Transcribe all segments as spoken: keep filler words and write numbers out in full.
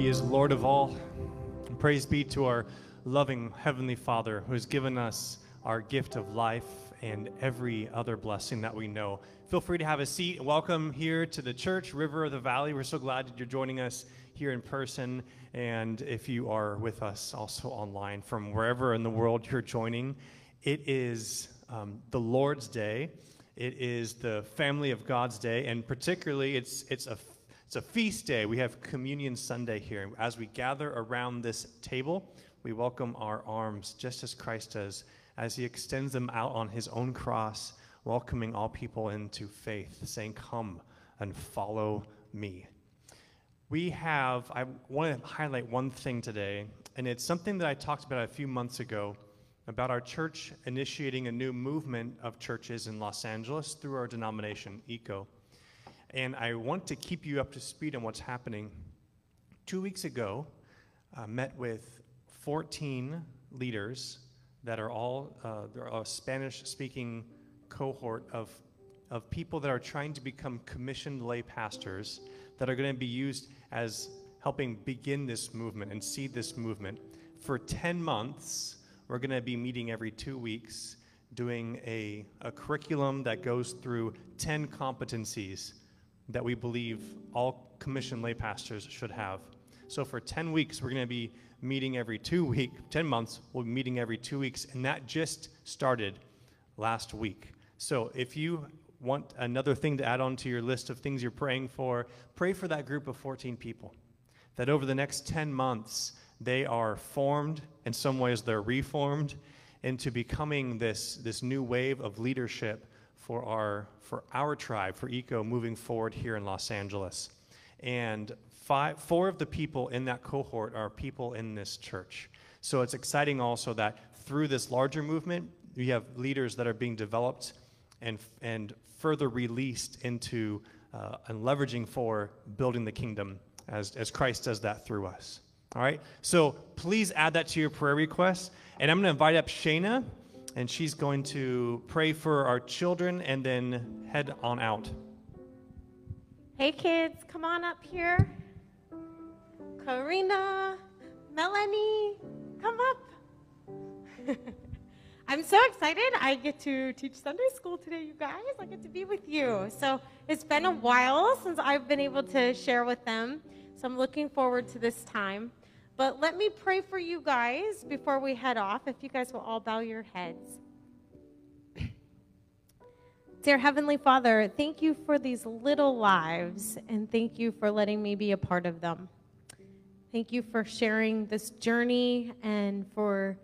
He is Lord of all. And praise be to our loving Heavenly Father who has given us our gift of life and every other blessing that we know. Feel free to have a seat. Welcome here to the church, River of the Valley. We're so glad that you're joining us here in person, and if you are with us also online from wherever in the world you're joining. It is um, the Lord's Day. It is the family of God's day, and particularly it's it's a it's a feast day. We have Communion Sunday here. As we gather around this table, we welcome our arms just as Christ does, as he extends them out on his own cross, welcoming all people into faith, saying, "Come and follow me." We have, I want to highlight one thing today, and it's something that I talked about a few months ago about our church initiating a new movement of churches in Los Angeles through our denomination, ECO. And I want to keep you up to speed on what's happening. Two weeks ago, I met with fourteen leaders that are all uh, they're a Spanish-speaking cohort of, of people that are trying to become commissioned lay pastors that are going to be used as helping begin this movement and seed this movement. For ten months, we're going to be meeting every two weeks, doing a, a curriculum that goes through ten competencies that we believe all commissioned lay pastors should have. So for ten weeks, we're going to be meeting every two weeks, ten months, we'll be meeting every two weeks, and that just started last week. So if you want another thing to add on to your list of things you're praying for, pray for that group of fourteen people, that over the next ten months, they are formed, in some ways they're reformed, into becoming this, this new wave of leadership for our, for our tribe, for ECO, moving forward here in Los Angeles. And five, four of the people in that cohort are people in this church. So it's exciting also that through this larger movement, we have leaders that are being developed and, and further released into uh, and leveraging for building the kingdom as, as Christ does that through us. All right, so please add that to your prayer request. And I'm going to invite up Shayna, and she's going to pray for our children and then head on out. Hey, kids, come on up here. Karina, Melanie, come up. I'm so excited. I get to teach Sunday school today, you guys. I get to be with you. So it's been a while since I've been able to share with them, so I'm looking forward to this time. But let me pray for you guys before we head off, if you guys will all bow your heads. Dear Heavenly Father, thank you for these little lives, and thank you for letting me be a part of them. Thank you for sharing this journey and for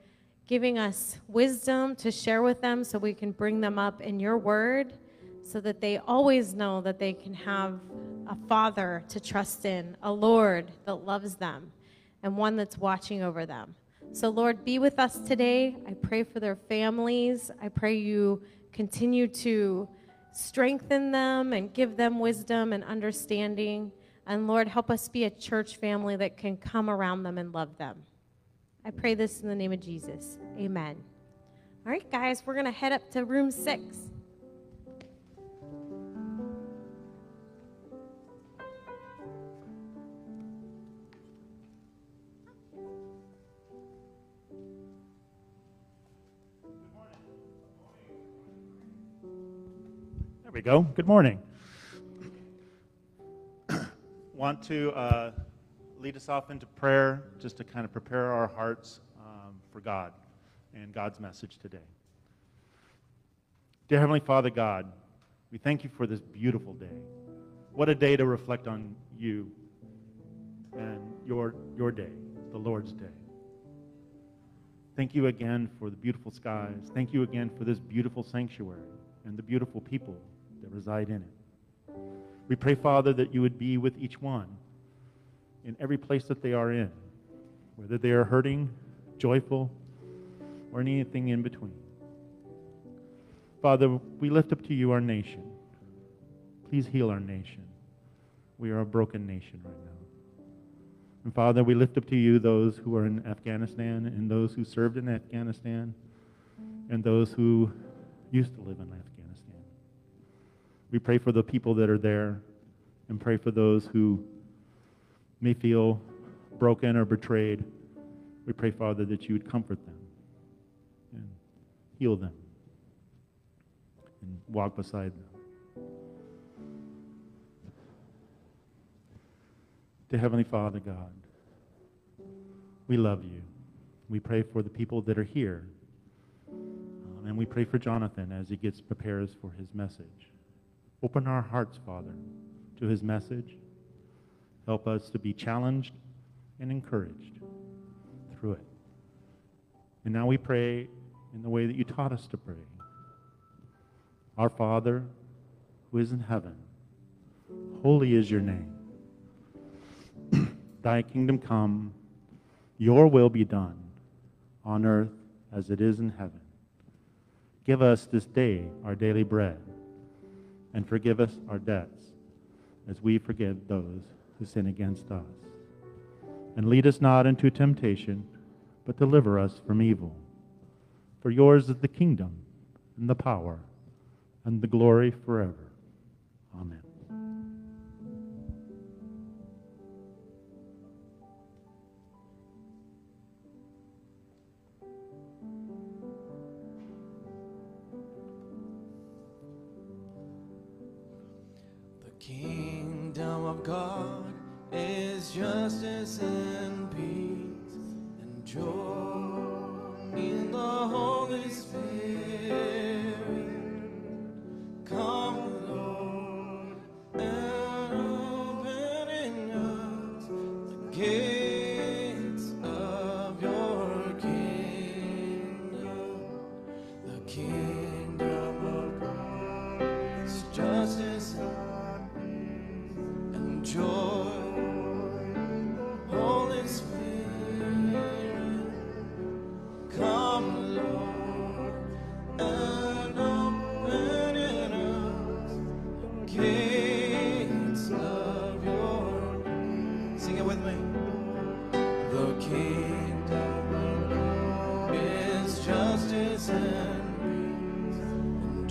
giving us wisdom to share with them so we can bring them up in your word so that they always know that they can have a Father to trust in, a Lord that loves them, and one that's watching over them. So Lord, be with us today. I pray for their families. I pray you continue to strengthen them and give them wisdom and understanding. And Lord, help us be a church family that can come around them and love them. I pray this in the name of Jesus. Amen. All right, guys, we're going to head up to room six. We go. Good morning. Want to uh, lead us off into prayer just to kind of prepare our hearts um, for God and God's message today. Dear Heavenly Father God, we thank you for this beautiful day. What a day to reflect on you and your, your day, the Lord's day. Thank you again for the beautiful skies. Thank you again for this beautiful sanctuary and the beautiful people that reside in it. We pray, Father, that you would be with each one in every place that they are in, whether they are hurting, joyful, or anything in between. Father, we lift up to you our nation. Please heal our nation. We are a broken nation right now. And Father, we lift up to you those who are in Afghanistan and those who served in Afghanistan and those who used to live in Afghanistan. We pray for the people that are there and pray for those who may feel broken or betrayed, we pray, Father, that you would comfort them and heal them and walk beside them. Dear Heavenly Father, God, we love you. We pray for the people that are here. Um, and we pray for Jonathan as he gets prepares for his message. Open our hearts, Father, to his message. Help us to be challenged and encouraged through it. And now we pray in the way that you taught us to pray. Our Father, who is in heaven, holy is your name. Thy kingdom come, your will be done on earth as it is in heaven. Give us this day our daily bread, and forgive us our debts as we forgive those who sin against us. And lead us not into temptation, but deliver us from evil. For yours is the kingdom and the power and the glory forever. Amen. God is justice and peace and joy in the Holy Spirit. Come, Lord, and open in us the gates of your kingdom. The kingdom of God is justice and peace. Joy, Holy Spirit, come, Lord, and open in us the gates of your kingdom. Sing it with me. The kingdom of God is justice and peace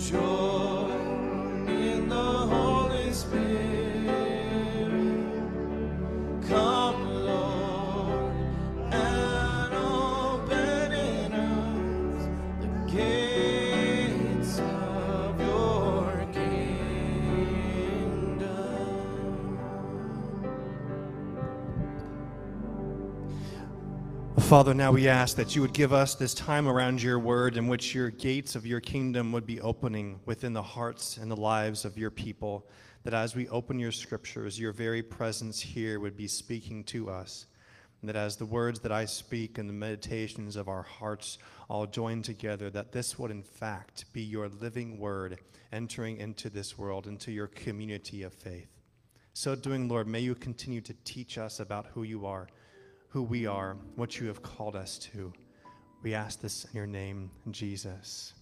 and joy. Father, now we ask that you would give us this time around your word in which your gates of your kingdom would be opening within the hearts and the lives of your people, that as we open your scriptures, your very presence here would be speaking to us, and that as the words that I speak and the meditations of our hearts all join together, that this would in fact be your living word entering into this world, into your community of faith. So doing, Lord, may you continue to teach us about who you are, who we are, what you have called us to. We ask this in your name, Jesus.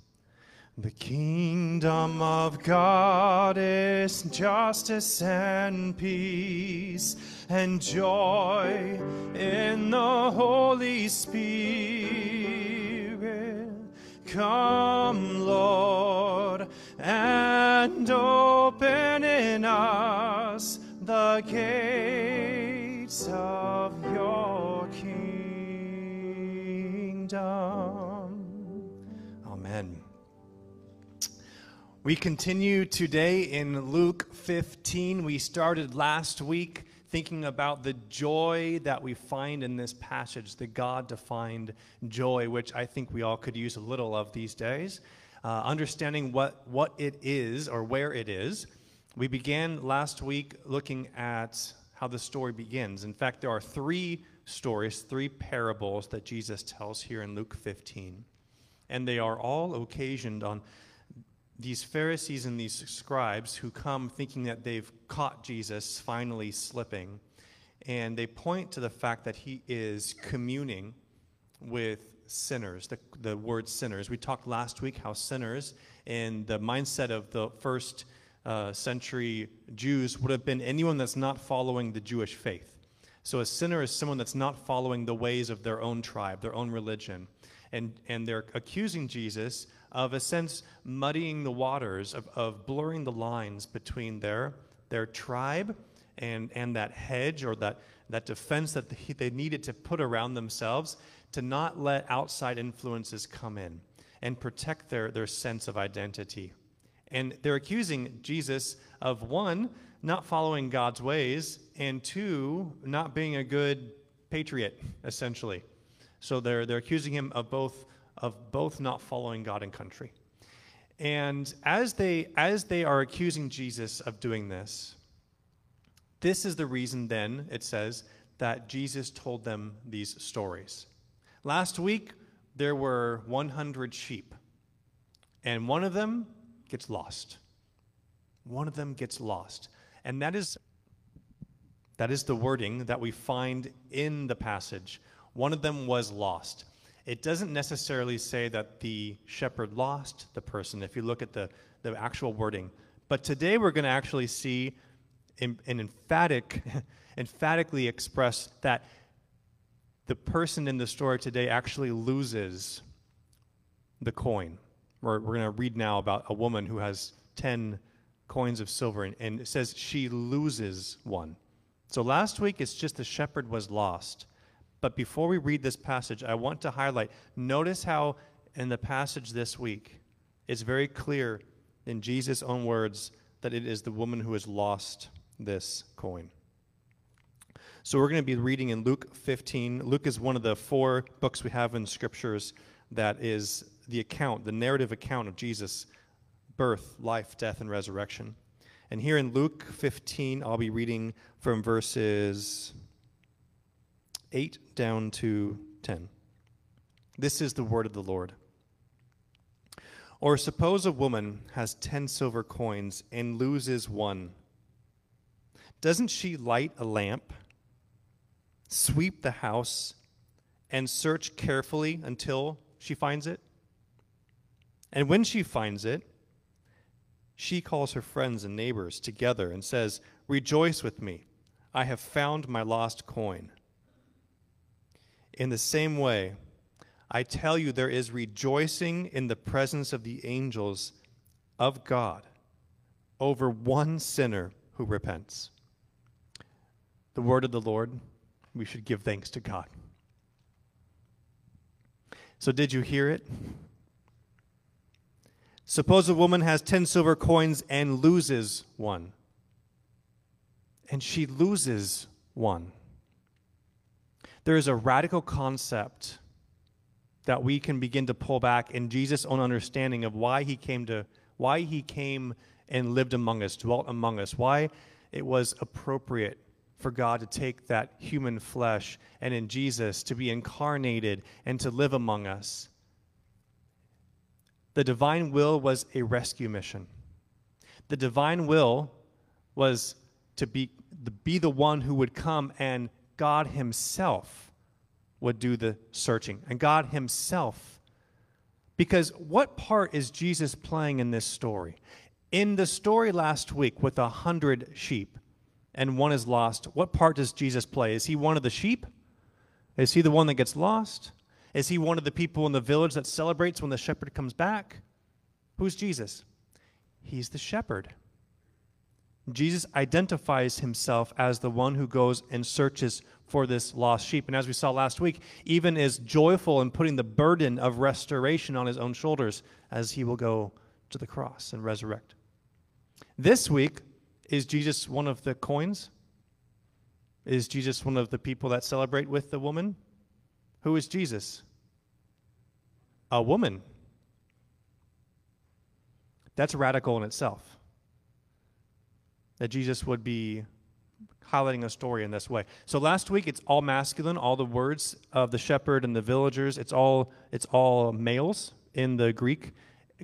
The kingdom of God is justice and peace and joy in the Holy Spirit. Come, Lord, and open in us the gates of your Amen. We continue today in Luke fifteen. We started last week thinking about the joy that we find in this passage, the God-defined joy, which I think we all could use a little of these days. Uh, understanding what, what it is or where it is. We began last week looking at how the story begins. In fact, there are three stories, three parables that Jesus tells here in Luke fifteen. And they are all occasioned on these Pharisees and these scribes who come thinking that they've caught Jesus finally slipping. And they point to the fact that he is communing with sinners, the, the word sinners. We talked last week how sinners in the mindset of the first uh, century Jews would have been anyone that's not following the Jewish faith. So a sinner is someone that's not following the ways of their own tribe, their own religion. And, and they're accusing Jesus of, a sense, muddying the waters, of, of blurring the lines between their, their tribe and, and that hedge or that, that defense that they needed to put around themselves to not let outside influences come in and protect their, their sense of identity. And they're accusing Jesus of, one, not following God's ways, and two, not being a good patriot, essentially. So they're they're accusing him of both of both not following God and country. And as they as they are accusing Jesus of doing this, this is the reason then, it says, that Jesus told them these stories. Last week, there were one hundred sheep, and one of them gets lost. One of them gets lost. And that is that is the wording that we find in the passage. One of them was lost. It doesn't necessarily say that the shepherd lost the person, if you look at the, the actual wording. But today we're going to actually see an emphatic, emphatically express that the person in the story today actually loses the coin. We're, we're going to read now about a woman who has ten coins of silver, and, and it says she loses one. So last week it's just the shepherd was lost. But before we read this passage, I want to highlight, notice how in the passage this week, it's very clear in Jesus' own words that it is the woman who has lost this coin. So we're going to be reading in Luke fifteen. Luke is one of the four books we have in Scriptures that is the account, the narrative account of Jesus' birth, life, death, and resurrection. And here in Luke fifteen, I'll be reading from verses eight down to ten. This is the word of the Lord. Or suppose a woman has ten silver coins and loses one. Doesn't she light a lamp, sweep the house, and search carefully until she finds it? And when she finds it, she calls her friends and neighbors together and says, "Rejoice with me, I have found my lost coin." In the same way, I tell you, there is rejoicing in the presence of the angels of God over one sinner who repents. The word of the Lord, we should give thanks to God. So did you hear it? Suppose a woman has ten silver coins and loses one. And she loses one. There is a radical concept that we can begin to pull back in Jesus' own understanding of why he came to, why he came and lived among us, dwelt among us, why it was appropriate for God to take that human flesh and in Jesus to be incarnated and to live among us. The divine will was a rescue mission. The divine will was to be, to be the one who would come, and God himself would do the searching. And God himself, because what part is Jesus playing in this story? In the story last week with a hundred sheep and one is lost, what part does Jesus play? Is he one of the sheep? Is he the one that gets lost? Is he one of the people in the village that celebrates when the shepherd comes back? Who's Jesus? He's the shepherd. Jesus identifies himself as the one who goes and searches for this lost sheep. And as we saw last week, even is joyful in putting the burden of restoration on his own shoulders as he will go to the cross and resurrect. This week, is Jesus one of the coins? Is Jesus one of the people that celebrate with the woman? Who is Jesus? A woman. That's radical in itself, that Jesus would be highlighting a story in this way. So last week, it's all masculine, all the words of the shepherd and the villagers. It's all it's all males in the Greek.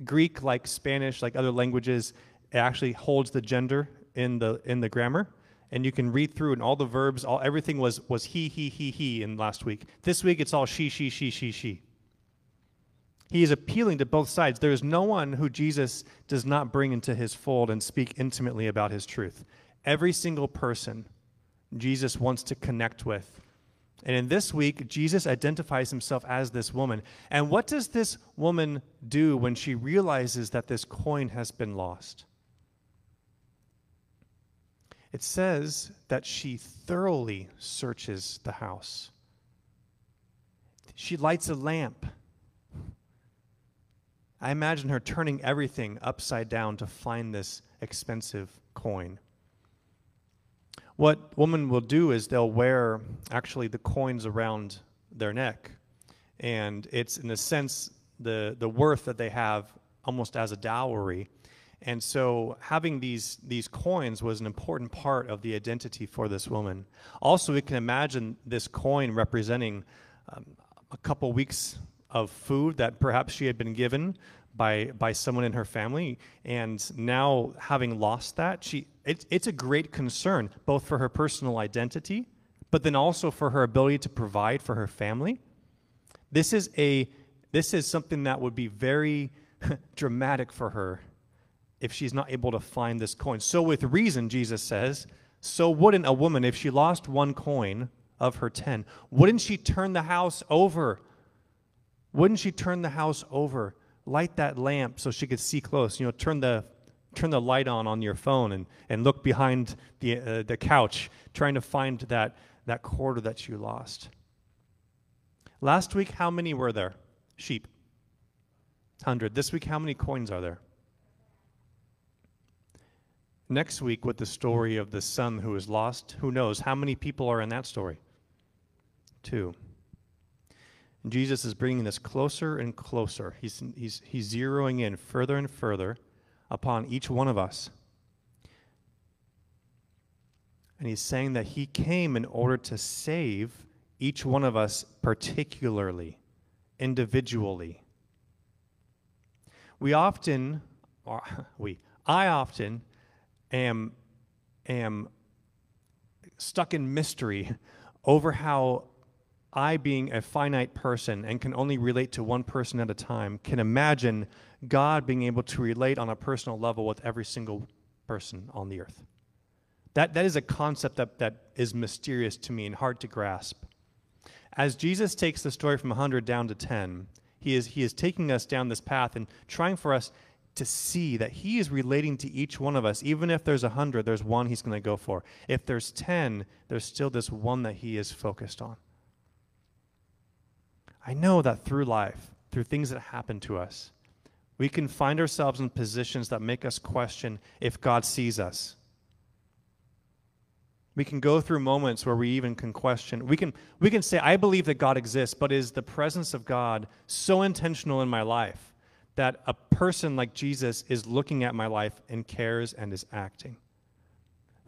Greek, like Spanish, like other languages, it actually holds the gender in the in the grammar. And you can read through, and all the verbs, all everything was was he, he, he, he in last week. This week, it's all she, she, she, she, she. He is appealing to both sides. There is no one who Jesus does not bring into his fold and speak intimately about his truth. Every single person Jesus wants to connect with. And in this week, Jesus identifies himself as this woman. And what does this woman do when she realizes that this coin has been lost? It says that she thoroughly searches the house. She lights a lamp. I imagine her turning everything upside down to find this expensive coin. What women will do is they'll wear, actually, the coins around their neck. And it's, in a sense, the, the worth that they have almost as a dowry. And so having these, these coins was an important part of the identity for this woman. Also, we can imagine this coin representing um, a couple weeks of food that perhaps she had been given by by someone in her family, and now having lost that, she it, it's a great concern, both for her personal identity, but then also for her ability to provide for her family. This is a this is something that would be very dramatic for her if she's not able to find this coin. So with reason, Jesus says, so wouldn't a woman, if she lost one coin of her ten, wouldn't she turn the house over? Wouldn't she turn the house over, light that lamp so she could see close? You know, turn the turn the light on on your phone and, and look behind the uh, the couch, trying to find that, that quarter that you lost. Last week, how many were there? Sheep. one hundred. This week, how many coins are there? Next week, with the story of the son who is lost, who knows? How many people are in that story? Two. Jesus is bringing this closer and closer. He's, he's, he's zeroing in further and further upon each one of us. And he's saying that he came in order to save each one of us particularly, individually. We often, or we, I often am, am stuck in mystery over how I, being a finite person and can only relate to one person at a time, can imagine God being able to relate on a personal level with every single person on the earth. That, that is a concept that, that is mysterious to me and hard to grasp. As Jesus takes the story from one hundred down to ten, he is, he is taking us down this path and trying for us to see that he is relating to each one of us. Even if there's one hundred, there's one he's going to go for. If there's ten, there's still this one that he is focused on. I know that through life, through things that happen to us, we can find ourselves in positions that make us question if God sees us. We can go through moments where we even can question. We can, we can say, I believe that God exists, but is the presence of God so intentional in my life that a person like Jesus is looking at my life and cares and is acting?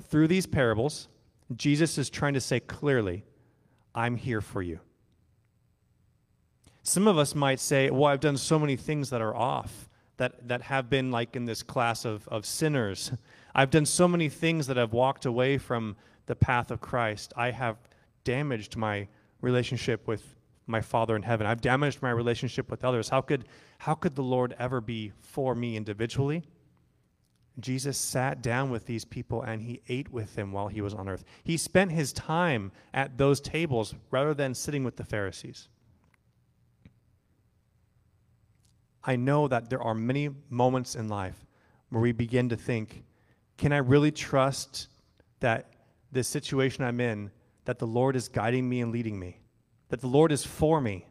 Through these parables, Jesus is trying to say clearly, I'm here for you. Some of us might say, well, I've done so many things that are off, that, that have been like in this class of, of sinners. I've done so many things that have walked away from the path of Christ. I have damaged my relationship with my Father in heaven. I've damaged my relationship with others. How could, how could the Lord ever be for me individually? Jesus sat down with these people and he ate with them while he was on earth. He spent his time at those tables rather than sitting with the Pharisees. I know that there are many moments in life where we begin to think, can I really trust that this situation I'm in, that the Lord is guiding me and leading me, that the Lord is for me?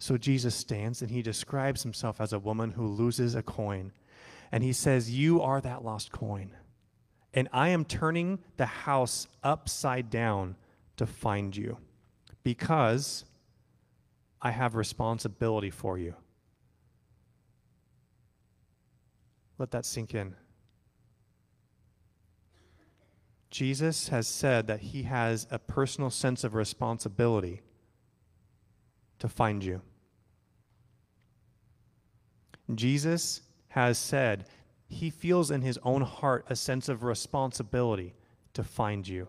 So Jesus stands and he describes himself as a woman who loses a coin. And he says, you are that lost coin. And I am turning the house upside down to find you because I have responsibility for you. Let that sink in. Jesus has said that he has a personal sense of responsibility to find you. Jesus has said he feels in his own heart a sense of responsibility to find you.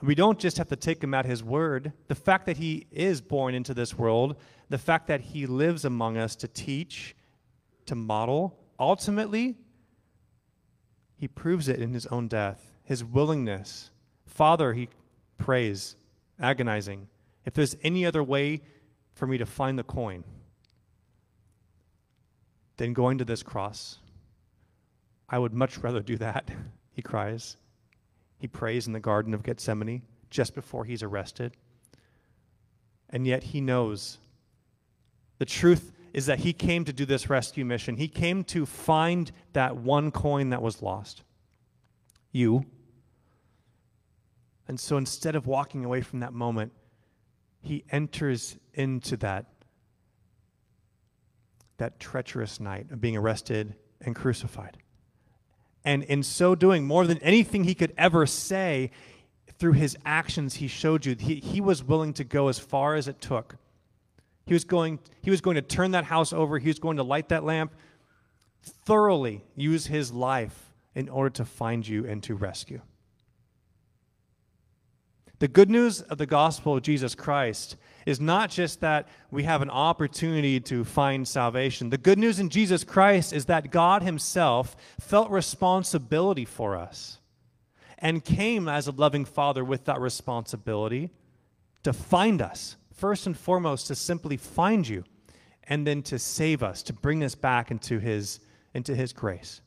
We don't just have to take him at his word. The fact that he is born into this world, the fact that he lives among us to teach, to model, ultimately, he proves it in his own death, his willingness. Father, he prays, agonizing, if there's any other way for me to find the coin than going to this cross, I would much rather do that, he cries. He prays in the Garden of Gethsemane just before he's arrested. And yet he knows. The truth is that he came to do this rescue mission. He came to find that one coin that was lost. You. And so instead of walking away from that moment, he enters into that, that treacherous night of being arrested and crucified. And in so doing, more than anything he could ever say, through his actions he showed you he, he was willing to go as far as it took. He was going, he was going to turn that house over. He was going to light that lamp, thoroughly use his life in order to find you and to rescue. The good news of the gospel of Jesus Christ is not just that we have an opportunity to find salvation. The good news in Jesus Christ is that God himself felt responsibility for us and came as a loving father with that responsibility to find us, first and foremost, to simply find you, and then to save us, to bring us back into his, into his grace.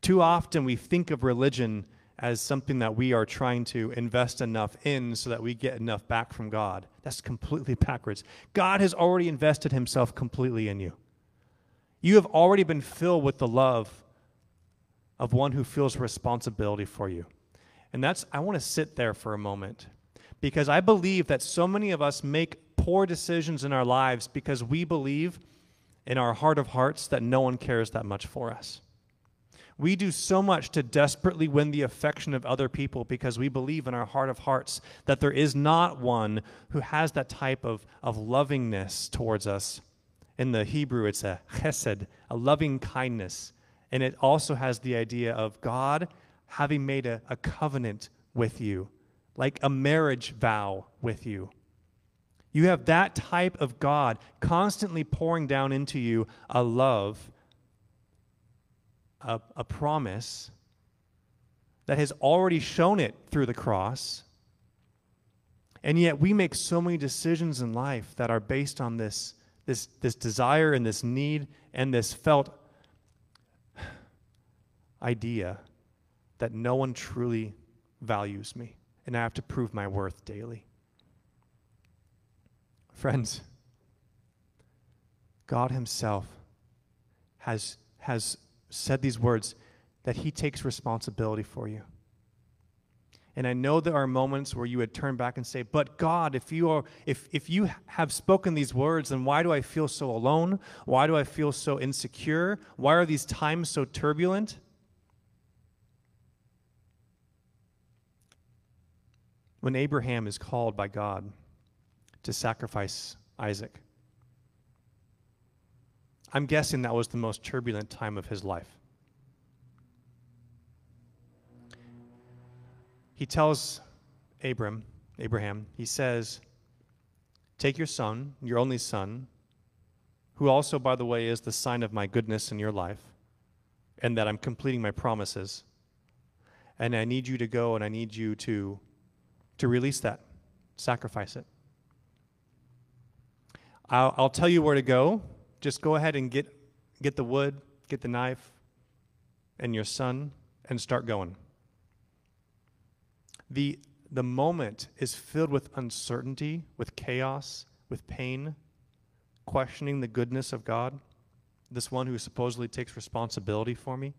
Too often we think of religion as something that we are trying to invest enough in so that we get enough back from God. That's completely backwards. God has already invested himself completely in you. You have already been filled with the love of one who feels responsibility for you. And that's, I want to sit there for a moment, because I believe that so many of us make poor decisions in our lives because we believe in our heart of hearts that no one cares that much for us. We do so much to desperately win the affection of other people because we believe in our heart of hearts that there is not one who has that type of, of lovingness towards us. In the Hebrew, it's a chesed, a loving kindness. And it also has the idea of God having made a, a covenant with you, like a marriage vow with you. You have that type of God constantly pouring down into you a love, A, a promise that has already shown it through the cross, and yet we make so many decisions in life that are based on this, this, this desire and this need and this felt idea that no one truly values me, and I have to prove my worth daily. Friends, God himself has has. said these words, that he takes responsibility for you. And I know there are moments where you would turn back and say, but God, if you are, if if you have spoken these words, then why do I feel so alone? Why do I feel so insecure? Why are these times so turbulent? When Abraham is called by God to sacrifice Isaac, I'm guessing that was the most turbulent time of his life. He tells Abram, Abraham, he says, take your son, your only son, who also, by the way, is the sign of my goodness in your life, and that I'm completing my promises, and I need you to go, and I need you to, to release that, sacrifice it. I'll, I'll tell you where to go. Just go ahead and get get the wood, get the knife, and your son, and start going. The, the moment is filled with uncertainty, with chaos, with pain, questioning the goodness of God, this one who supposedly takes responsibility for me.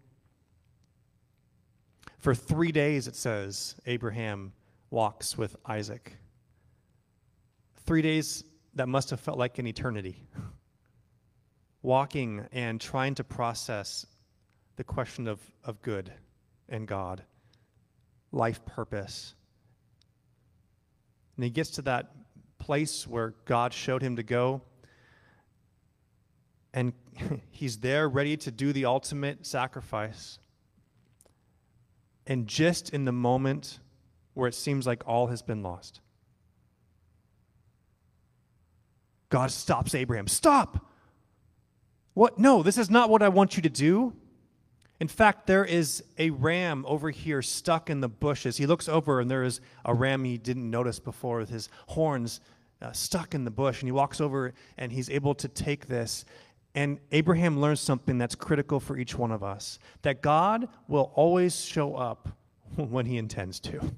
For three days, it says, Abraham walks with Isaac. Three days that must have felt like an eternity. Walking and trying to process the question of, of good and God, life purpose. And he gets to that place where God showed him to go, and he's there ready to do the ultimate sacrifice. And just in the moment where it seems like all has been lost, God stops Abraham. Stop! What? No, this is not what I want you to do. In fact, there is a ram over here stuck in the bushes. He looks over, and there is a ram he didn't notice before with his horns uh, stuck in the bush. And he walks over, and he's able to take this. And Abraham learns something that's critical for each one of us, that God will always show up when he intends to.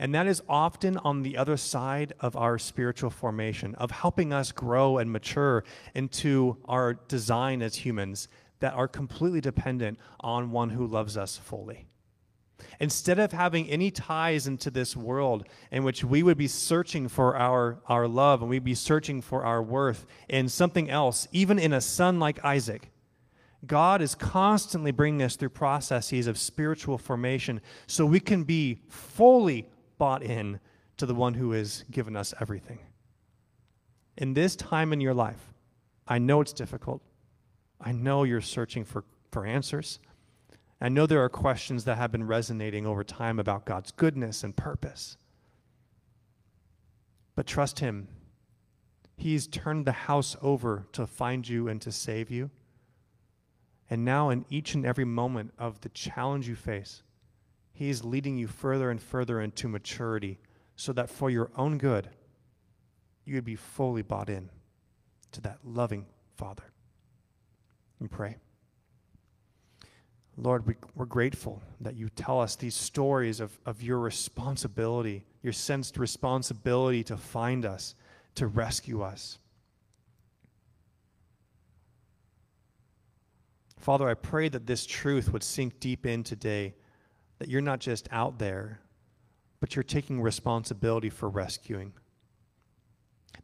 And that is often on the other side of our spiritual formation, of helping us grow and mature into our design as humans that are completely dependent on one who loves us fully. Instead of having any ties into this world in which we would be searching for our, our love and we'd be searching for our worth in something else, even in a son like Isaac, God is constantly bringing us through processes of spiritual formation so we can be fully bought in to the one who has given us everything. In this time in your life, I know it's difficult. I know you're searching for, for answers. I know there are questions that have been resonating over time about God's goodness and purpose. But trust him. He's turned the house over to find you and to save you. And now in each and every moment of the challenge you face, he is leading you further and further into maturity so that for your own good, you would be fully bought in to that loving Father. And pray. Lord, we, we're grateful that you tell us these stories of, of your responsibility, your sensed responsibility to find us, to rescue us. Father, I pray that this truth would sink deep in today, that you're not just out there, but you're taking responsibility for rescuing.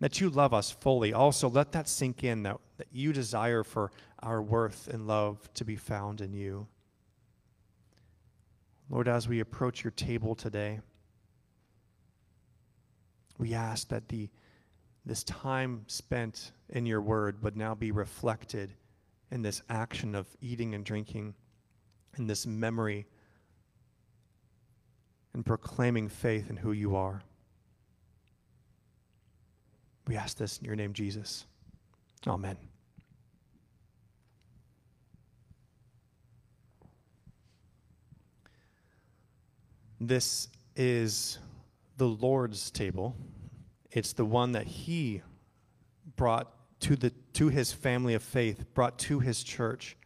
That you love us fully. Also, let that sink in, that, that you desire for our worth and love to be found in you. Lord, as we approach your table today, we ask that the this time spent in your word would now be reflected in this action of eating and drinking, in this memory and proclaiming faith in who you are. We ask this in your name, Jesus. Amen. This is the Lord's table. It's the one that he brought to the to his family of faith, brought to his church.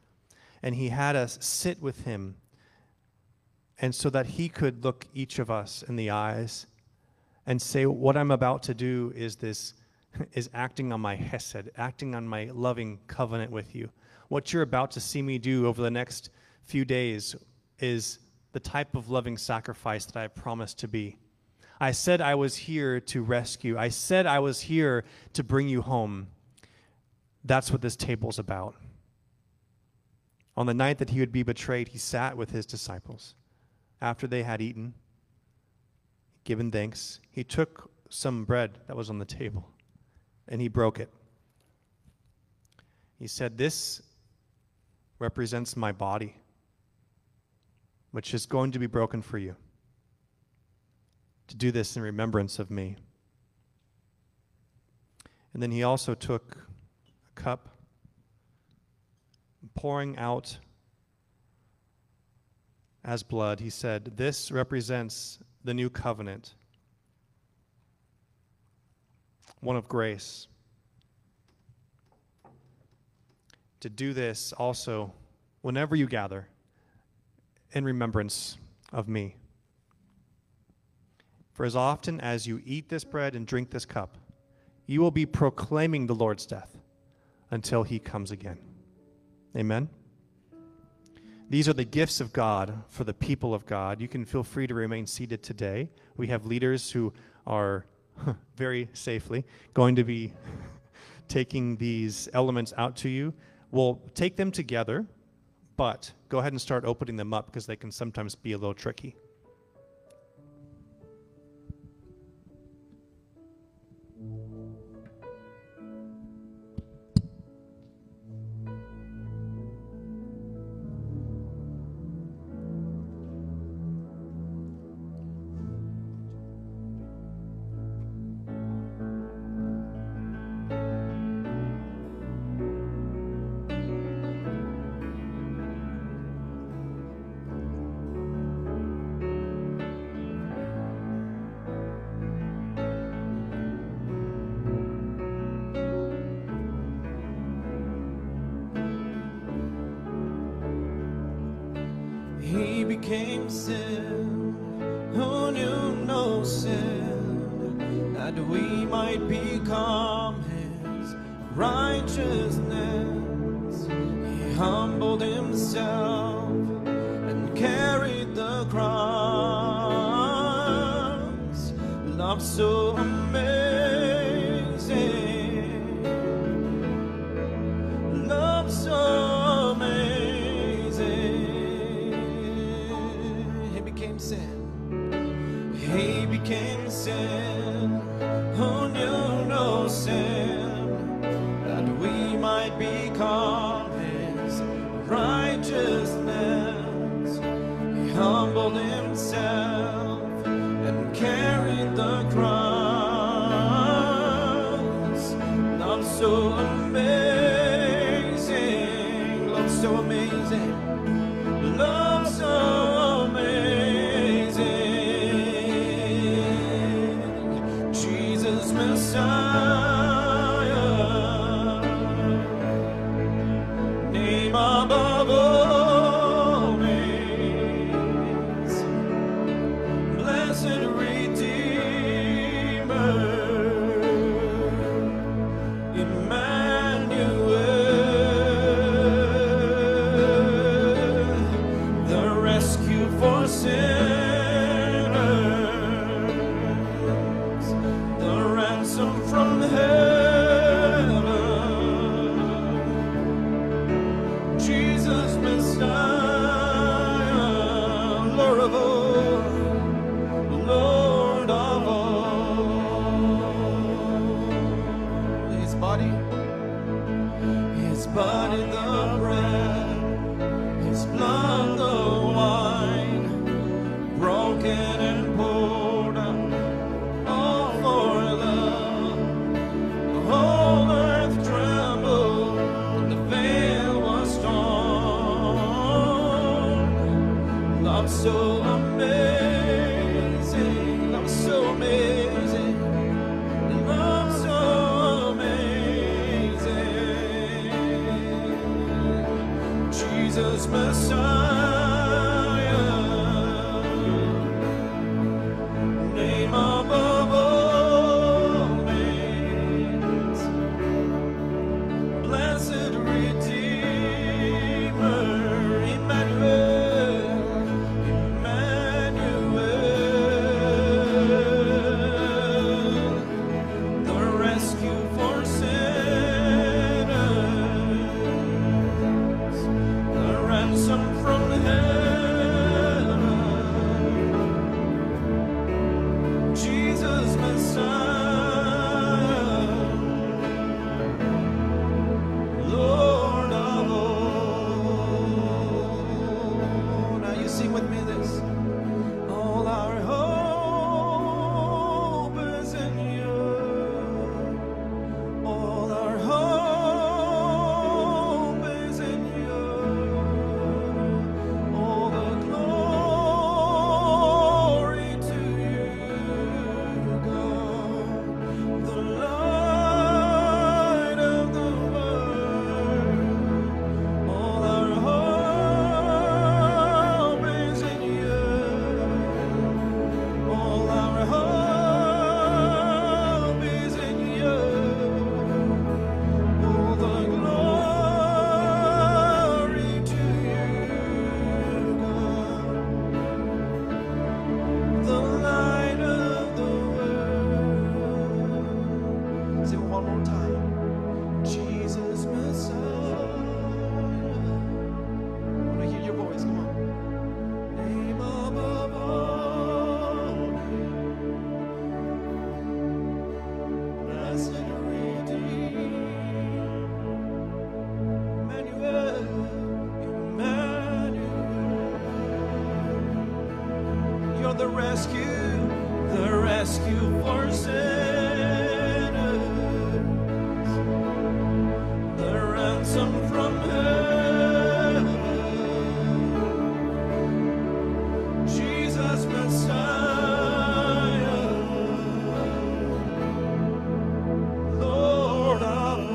And he had us sit with him, and so that he could look each of us in the eyes and say, what I'm about to do is this is acting on my hesed, acting on my loving covenant with you. What you're about to see me do over the next few days is the type of loving sacrifice that I promised to be. I said I was here to rescue. I said I was here to bring you home. That's what this table's about. On the night that he would be betrayed, he sat with his disciples. After they had eaten, given thanks, he took some bread that was on the table. And he broke it. He said, this represents my body, which is going to be broken for you. To do this in remembrance of me. And then he also took a cup, pouring out as blood. He said, this represents the new covenant. One of grace. To do this also, whenever you gather, in remembrance of me. For as often as you eat this bread and drink this cup, you will be proclaiming the Lord's death until he comes again. Amen. These are the gifts of God for the people of God. You can feel free to remain seated today. We have leaders who are very safely going to be taking these elements out to you. We'll take them together, but go ahead and start opening them up because they can sometimes be a little tricky. He became sin, who knew no sin, that we might become His righteousness. He humbled Himself and carried the cross. Love so amazing, love so sin. He became sin, who knew no sin, that we might become His righteousness. He humbled Himself and carried the cross. Love so amazing, love so amazing, love so Messiah, name above all names, blessed Redeemer, Emmanuel, the rescue for sin. So amazing, love so amazing, love so amazing, Jesus Messiah, name above all names, blessed Redeemer. The rescue, the rescue for sinners, the ransom from heaven, Jesus Messiah, Lord of all.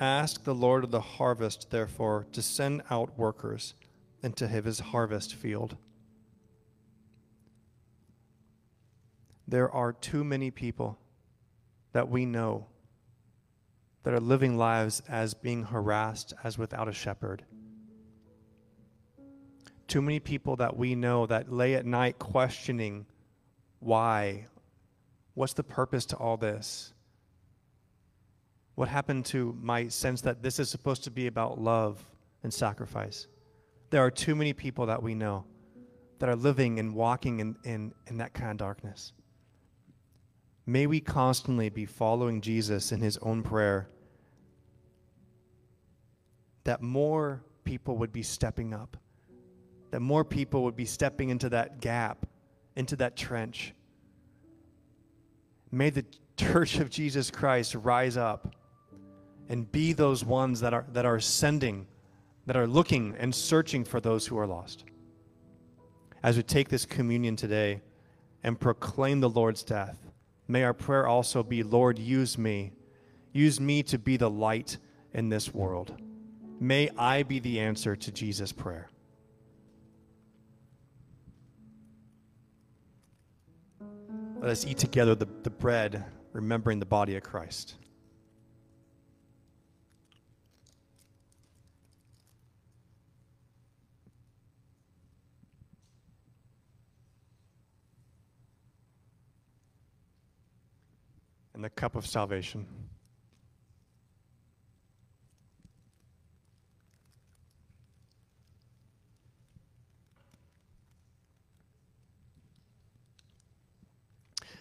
Ask the Lord of the harvest, therefore, to send out workers into his harvest field." There are too many people that we know that are living lives as being harassed, as without a shepherd. Too many people that we know that lay at night questioning why, what's the purpose to all this? What happened to my sense that this is supposed to be about love and sacrifice? There are too many people that we know that are living and walking in, in, in that kind of darkness. May we constantly be following Jesus in his own prayer, that more people would be stepping up, that more people would be stepping into that gap, into that trench. May the Church of Jesus Christ rise up and be those ones that are, that are sending, that are looking and searching for those who are lost. As we take this communion today and proclaim the Lord's death, may our prayer also be, Lord, use me. Use me to be the light in this world. May I be the answer to Jesus' prayer. Let us eat together the, the bread, remembering the body of Christ. And the cup of salvation.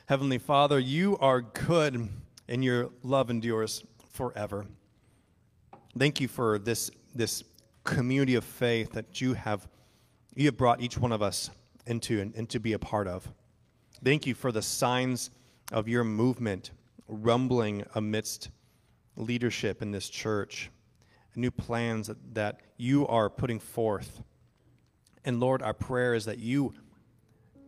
Heavenly Father, you are good, and your love endures forever. Thank you for this, this community of faith that you have, you have brought each one of us into and, and to be a part of. Thank you for the signs of your movement rumbling amidst leadership in this church, new plans that, that you are putting forth. And Lord, our prayer is that you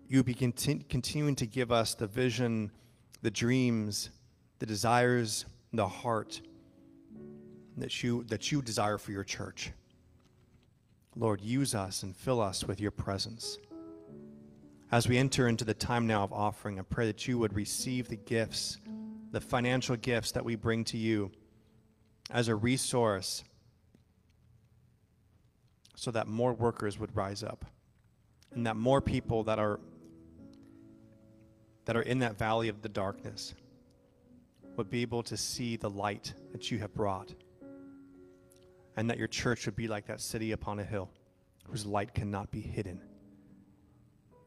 You'll be continu- continuing to give us the vision, the dreams, the desires, the heart that you, that you desire for your church. Lord, use us and fill us with your presence. As we enter into the time now of offering, I pray that you would receive the gifts, the financial gifts that we bring to you as a resource so that more workers would rise up, and that more people that are that are in that valley of the darkness would be able to see the light that you have brought, and that your church would be like that city upon a hill whose light cannot be hidden.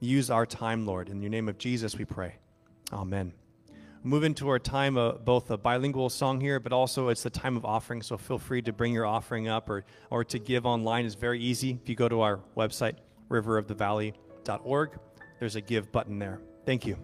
Use our time, Lord. In your name of Jesus we pray. Amen. We'll move into our time of both a bilingual song here, but also it's the time of offering, so feel free to bring your offering up, or, or to give online. It's very easy. If you go to our website, river of the valley dot org, there's a give button there. Thank you.